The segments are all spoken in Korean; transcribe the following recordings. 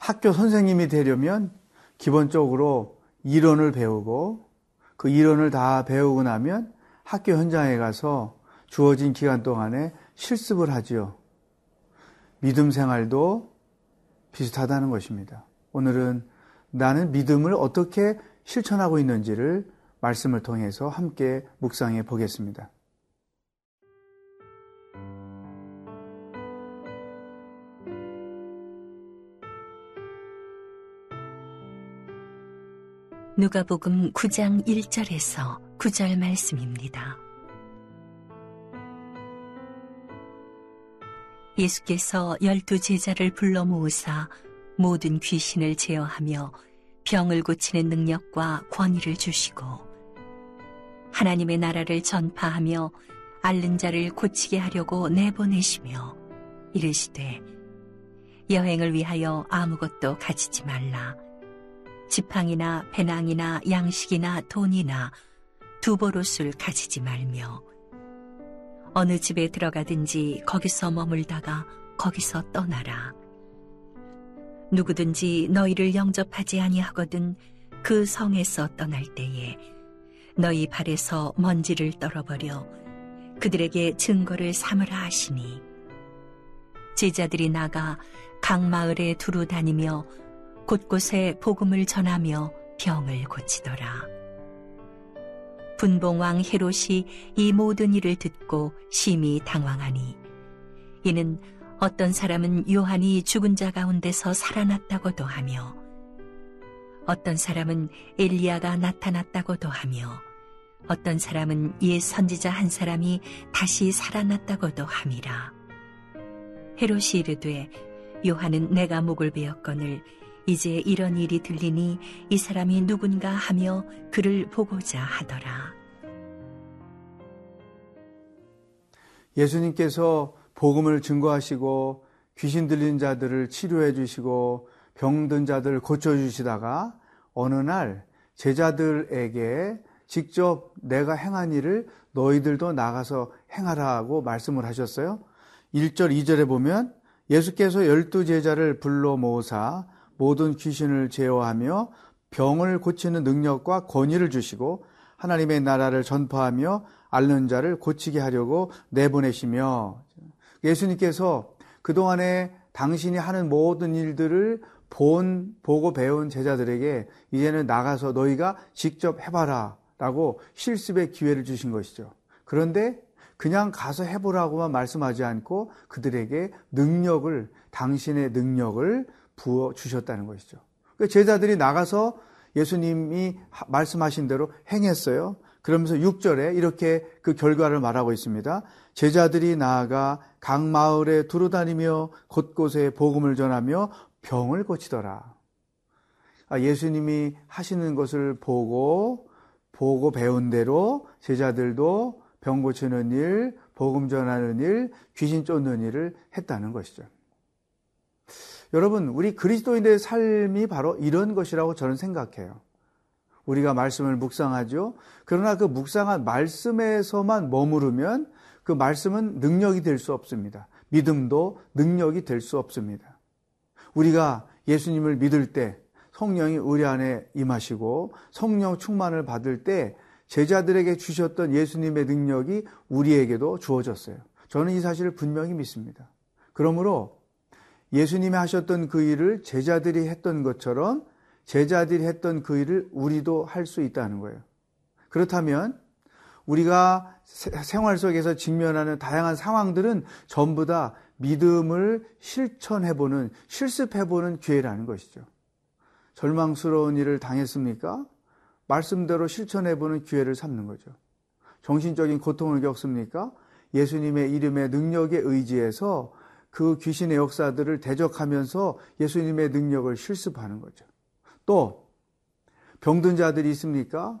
학교 선생님이 되려면 기본적으로 이론을 배우고, 그 이론을 다 배우고 나면 학교 현장에 가서 주어진 기간 동안에 실습을 하지요. 믿음 생활도 비슷하다는 것입니다. 오늘은 나는 믿음을 어떻게 실천하고 있는지를 말씀을 통해서 함께 묵상해 보겠습니다. 누가복음 9장 1절에서 9절 말씀입니다. 예수께서 12 제자를 불러 모으사 모든 귀신을 제어하며 병을 고치는 능력과 권위를 주시고 하나님의 나라를 전파하며 앓는 자를 고치게 하려고 내보내시며 이르시되 여행을 위하여 아무것도 가지지 말라. 지팡이나 배낭이나 양식이나 돈이나 두보로술 가지지 말며 어느 집에 들어가든지 거기서 머물다가 거기서 떠나라. 누구든지 너희를 영접하지 아니하거든 그 성에서 떠날 때에 너희 발에서 먼지를 떨어버려 그들에게 증거를 삼으라 하시니 제자들이 나가 각 마을에 두루 다니며 곳곳에 복음을 전하며 병을 고치더라. 분봉왕 헤롯이 이 모든 일을 듣고 심히 당황하니 이는 어떤 사람은 요한이 죽은 자 가운데서 살아났다고도 하며 어떤 사람은 엘리야가 나타났다고도 하며 어떤 사람은 옛 선지자 한 사람이 다시 살아났다고도 함이라. 헤롯이 이르되 요한은 내가 목을 베었거늘 이제 이런 일이 들리니 이 사람이 누군가 하며 그를 보고자 하더라. 예수님께서 복음을 증거하시고 귀신 들린 자들을 치료해 주시고 병든 자들을 고쳐 주시다가 어느 날 제자들에게 직접 내가 행한 일을 너희들도 나가서 행하라고 말씀을 하셨어요. 1절 2절에 보면 예수께서 12 제자를 불러 모으사 모든 귀신을 제어하며 병을 고치는 능력과 권위를 주시고 하나님의 나라를 전파하며 앓는 자를 고치게 하려고 내보내시며, 예수님께서 그동안에 당신이 하는 모든 일들을 보고 배운 제자들에게 이제는 나가서 너희가 직접 해봐라 라고 실습의 기회를 주신 것이죠. 그런데 그냥 가서 해보라고만 말씀하지 않고 그들에게 당신의 능력을 부어주셨다는 것이죠. 제자들이 나가서 예수님이 말씀하신 대로 행했어요. 그러면서 6절에 이렇게 그 결과를 말하고 있습니다. 제자들이 나아가 각 마을에 두루 다니며 곳곳에 복음을 전하며 병을 고치더라. 예수님이 하시는 것을 보고 배운 대로 제자들도 병 고치는 일, 복음 전하는 일, 귀신 쫓는 일을 했다는 것이죠. 여러분, 우리 그리스도인의 삶이 바로 이런 것이라고 저는 생각해요. 우리가 말씀을 묵상하죠. 그러나 그 묵상한 말씀에서만 머무르면 그 말씀은 능력이 될 수 없습니다. 믿음도 능력이 될 수 없습니다. 우리가 예수님을 믿을 때 성령이 우리 안에 임하시고 성령 충만을 받을 때 제자들에게 주셨던 예수님의 능력이 우리에게도 주어졌어요. 저는 이 사실을 분명히 믿습니다. 그러므로 예수님이 하셨던 그 일을 제자들이 했던 것처럼 제자들이 했던 그 일을 우리도 할 수 있다는 거예요. 그렇다면 우리가 생활 속에서 직면하는 다양한 상황들은 전부 다 믿음을 실천해보는, 실습해보는 기회라는 것이죠. 절망스러운 일을 당했습니까? 말씀대로 실천해보는 기회를 삼는 거죠. 정신적인 고통을 겪습니까? 예수님의 이름의 능력에 의지해서 그 귀신의 역사들을 대적하면서 예수님의 능력을 실습하는 거죠. 또 병든 자들이 있습니까?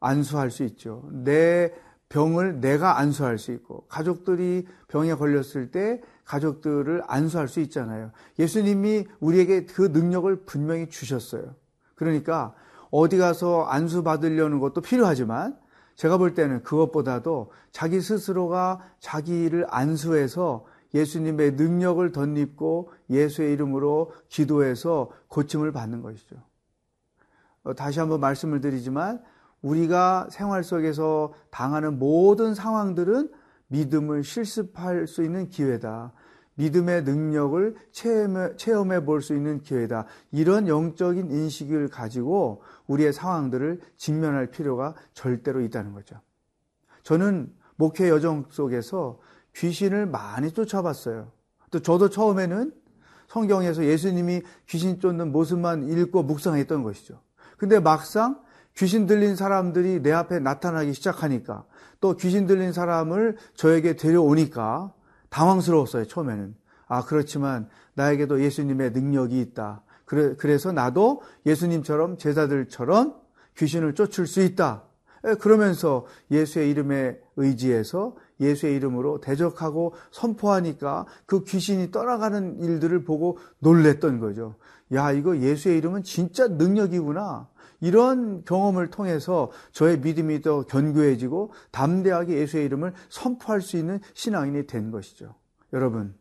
안수할 수 있죠. 내 병을 내가 안수할 수 있고, 가족들이 병에 걸렸을 때 가족들을 안수할 수 있잖아요. 예수님이 우리에게 그 능력을 분명히 주셨어요. 그러니까 어디 가서 안수 받으려는 것도 필요하지만 제가 볼 때는 그것보다도 자기 스스로가 자기를 안수해서 예수님의 능력을 덧입고 예수의 이름으로 기도해서 고침을 받는 것이죠. 다시 한번 말씀을 드리지만 우리가 생활 속에서 당하는 모든 상황들은 믿음을 실습할 수 있는 기회다. 믿음의 능력을 체험해 볼 수 있는 기회다. 이런 영적인 인식을 가지고 우리의 상황들을 직면할 필요가 절대로 있다는 거죠. 저는 목회 여정 속에서 귀신을 많이 쫓아봤어요. 또 저도 처음에는 성경에서 예수님이 귀신 쫓는 모습만 읽고 묵상했던 것이죠. 근데 막상 귀신 들린 사람들이 내 앞에 나타나기 시작하니까 또 귀신 들린 사람을 저에게 데려오니까 당황스러웠어요. 처음에는. 아, 그렇지만 나에게도 예수님의 능력이 있다. 그래서 나도 예수님처럼 제자들처럼 귀신을 쫓을 수 있다. 그러면서 예수의 이름에 의지해서 예수의 이름으로 대적하고 선포하니까 그 귀신이 떠나가는 일들을 보고 놀랬던 거죠. 야, 이거 예수의 이름은 진짜 능력이구나. 이런 경험을 통해서 저의 믿음이 더 견고해지고 담대하게 예수의 이름을 선포할 수 있는 신앙인이 된 것이죠. 여러분,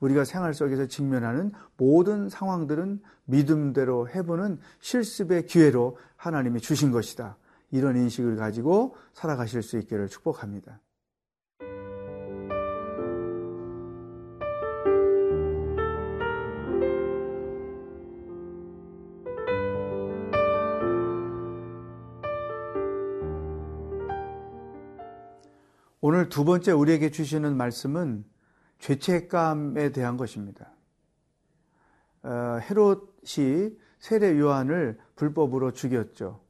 우리가 생활 속에서 직면하는 모든 상황들은 믿음대로 해보는 실습의 기회로 하나님이 주신 것이다. 이런 인식을 가지고 살아가실 수 있기를 축복합니다. 오늘 두 번째 우리에게 주시는 말씀은 죄책감에 대한 것입니다. 헤롯이 세례 요한을 불법으로 죽였죠.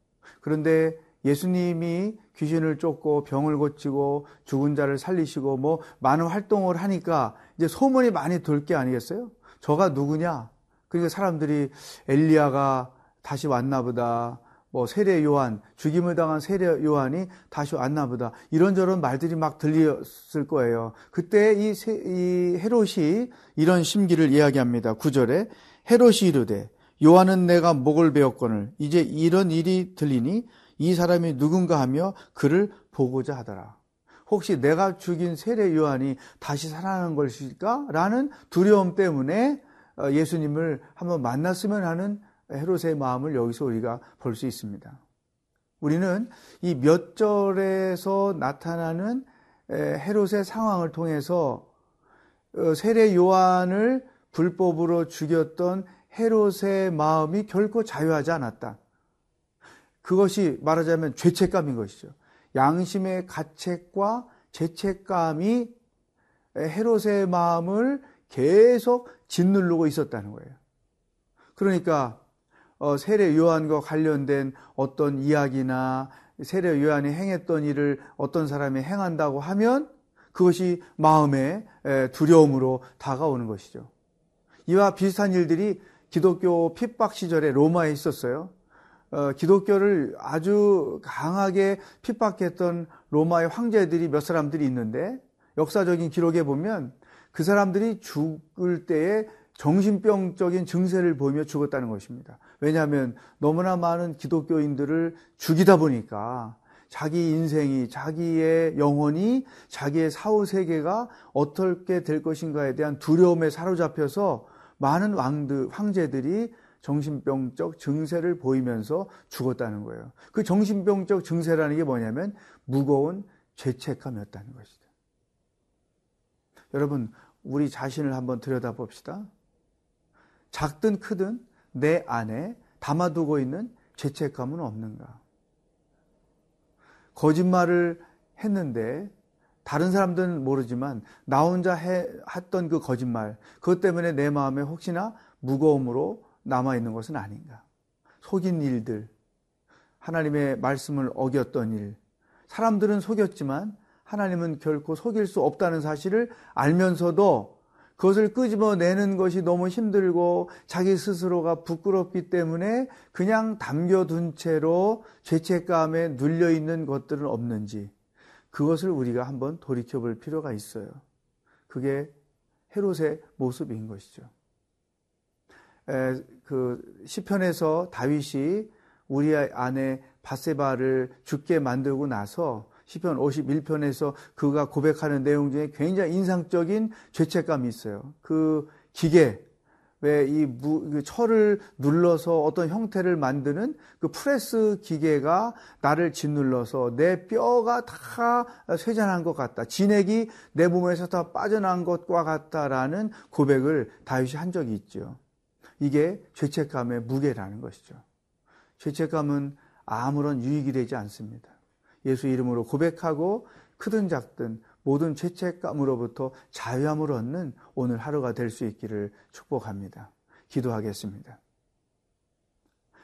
그런데 예수님이 귀신을 쫓고 병을 고치고 죽은 자를 살리시고 뭐 많은 활동을 하니까 이제 소문이 많이 돌 게 아니겠어요? 저가 누구냐? 그러니까 사람들이 엘리야가 다시 왔나 보다. 뭐 세례 요한, 죽임을 당한 세례 요한이 다시 왔나 보다. 이런저런 말들이 막 들렸을 거예요. 그때 이 헤롯이 이런 심기를 이야기합니다. 9절에 헤롯이 이르되 요한은 내가 목을 베었거늘 이제 이런 일이 들리니 이 사람이 누군가 하며 그를 보고자 하더라. 혹시 내가 죽인 세례 요한이 다시 살아나는 것일까? 라는 두려움 때문에 예수님을 한번 만났으면 하는 헤롯의 마음을 여기서 우리가 볼 수 있습니다. 우리는 이 몇 절에서 나타나는 헤롯의 상황을 통해서 세례 요한을 불법으로 죽였던 헤롯의 마음이 결코 자유하지 않았다. 그것이 말하자면 죄책감인 것이죠. 양심의 가책과 죄책감이 헤롯의 마음을 계속 짓누르고 있었다는 거예요. 그러니까 세례 요한과 관련된 어떤 이야기나 세례 요한이 행했던 일을 어떤 사람이 행한다고 하면 그것이 마음의 두려움으로 다가오는 것이죠. 이와 비슷한 일들이 기독교 핍박 시절에 로마에 있었어요. 기독교를 아주 강하게 핍박했던 로마의 황제들이 몇 사람들이 있는데 역사적인 기록에 보면 그 사람들이 죽을 때에 정신병적인 증세를 보이며 죽었다는 것입니다. 왜냐하면 너무나 많은 기독교인들을 죽이다 보니까 자기 인생이, 자기의 영혼이, 자기의 사후세계가 어떻게 될 것인가에 대한 두려움에 사로잡혀서 많은 황제들이 정신병적 증세를 보이면서 죽었다는 거예요. 그 정신병적 증세라는 게 뭐냐면 무거운 죄책감이었다는 것이다. 여러분, 우리 자신을 한번 들여다봅시다. 작든 크든 내 안에 담아두고 있는 죄책감은 없는가? 거짓말을 했는데 다른 사람들은 모르지만 나 혼자 했던 그 거짓말, 그것 때문에 내 마음에 혹시나 무거움으로 남아있는 것은 아닌가? 속인 일들, 하나님의 말씀을 어겼던 일, 사람들은 속였지만 하나님은 결코 속일 수 없다는 사실을 알면서도 그것을 끄집어내는 것이 너무 힘들고 자기 스스로가 부끄럽기 때문에 그냥 담겨둔 채로 죄책감에 눌려있는 것들은 없는지 그것을 우리가 한번 돌이켜볼 필요가 있어요. 그게 헤롯의 모습인 것이죠. 그 시편에서 다윗이 우리 안에 밧세바를 죽게 만들고 나서 시편 51편에서 그가 고백하는 내용 중에 굉장히 인상적인 죄책감이 있어요. 그 기계, 왜 이 철을 눌러서 어떤 형태를 만드는 그 프레스 기계가 나를 짓눌러서 내 뼈가 다 쇠잔한 것 같다, 진액이 내 몸에서 다 빠져난 것과 같다라는 고백을 다윗이 한 적이 있죠. 이게 죄책감의 무게라는 것이죠. 죄책감은 아무런 유익이 되지 않습니다. 예수 이름으로 고백하고 크든 작든 모든 죄책감으로부터 자유함을 얻는 오늘 하루가 될 수 있기를 축복합니다. 기도하겠습니다.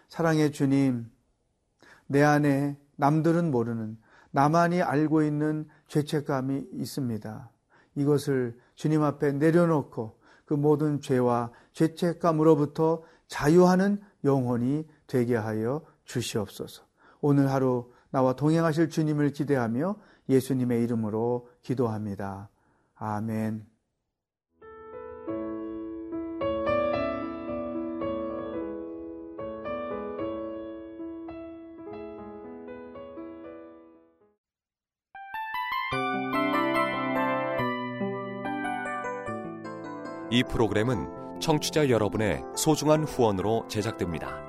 사랑의 주님, 내 안에 남들은 모르는, 나만이 알고 있는 죄책감이 있습니다. 이것을 주님 앞에 내려놓고 그 모든 죄와 죄책감으로부터 자유하는 영혼이 되게 하여 주시옵소서. 오늘 하루 나와 동행하실 주님을 기대하며 예수님의 이름으로 기도합니다. 아멘. 이 프로그램은 청취자 여러분의 소중한 후원으로 제작됩니다.